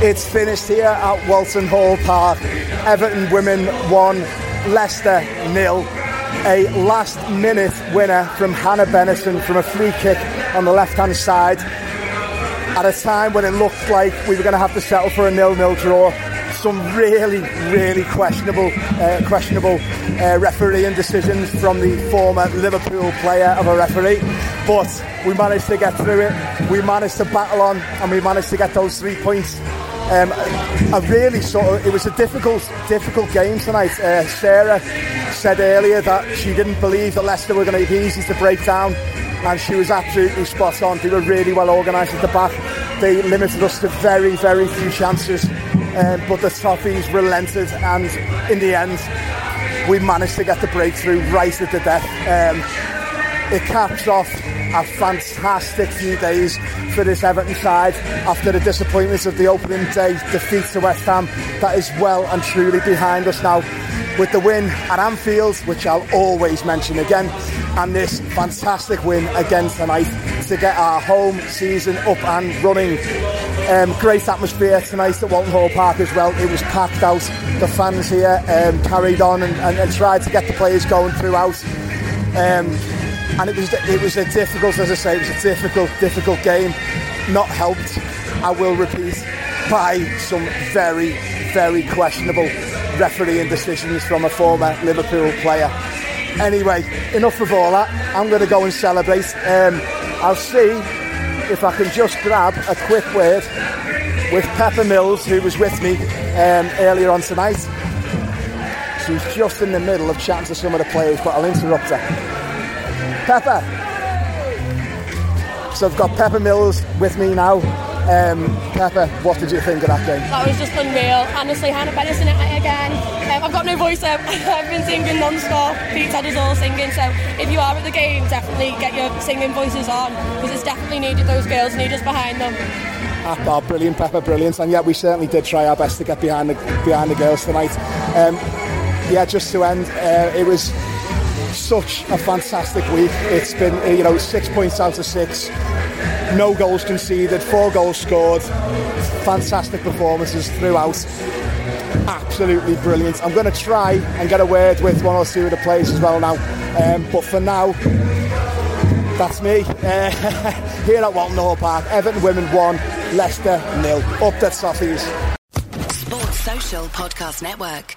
It's finished here at Walton Hall Park. Everton women 1, Leicester 0. A last minute winner from Hannah Bennison from a free kick on the left hand side at a time when it looked like we were going to have to settle for a 0-0 draw. Some really questionable refereeing decisions from the former Liverpool player of a referee, but we managed to get through it. We managed to battle on and we managed to get those 3 points. It was a difficult game tonight. Sarah said earlier that she didn't believe that Leicester were going to be easy to break down, and she was absolutely spot on. They were really well organised at the back. They limited us to very, very few chances, but the Toffees relented, and in the end we managed to get the breakthrough right at the death. It caps off a fantastic few days for this Everton side after the disappointments of the opening day defeat to West Ham. That is well and truly behind us now, with the win at Anfield, which I'll always mention again, and this fantastic win again tonight to get our home season up and running. Great atmosphere tonight at Walton Hall Park as well. It was packed out. The fans here carried on and tried to get the players going throughout. And it was a difficult, as I say, difficult game. Not helped, I will repeat, by some very, very questionable refereeing decisions from a former Liverpool player. Anyway, enough of all that. I'm going to go and celebrate. I'll see if I can just grab a quick word with Pepper Mills, who was with me earlier on tonight. She's just in the middle of chatting to some of the players, but I'll interrupt her. Pepper. So I've got Pepper Mills with me now. Pepper, what did you think of that game? That was just unreal. Honestly, Hannah Bennison at it again. I've got no voice out. I've been singing non-stop. Pete had us all singing. So if you are at the game, definitely get your singing voices on, because it's definitely needed. Those girls need us behind them. Oh, brilliant, Pepper, brilliant. And yeah, we certainly did try our best to get behind the girls tonight. Just to end, it was such a fantastic week. It's been 6 points out of 6, no goals conceded, 4 goals scored, fantastic performances throughout, absolutely brilliant. I'm going to try and get a word with one or two of the players as well now, but for now that's me here at Walton Hall Park. Everton women 1, Leicester 0. Up the Toffees. Sports Social Podcast Network.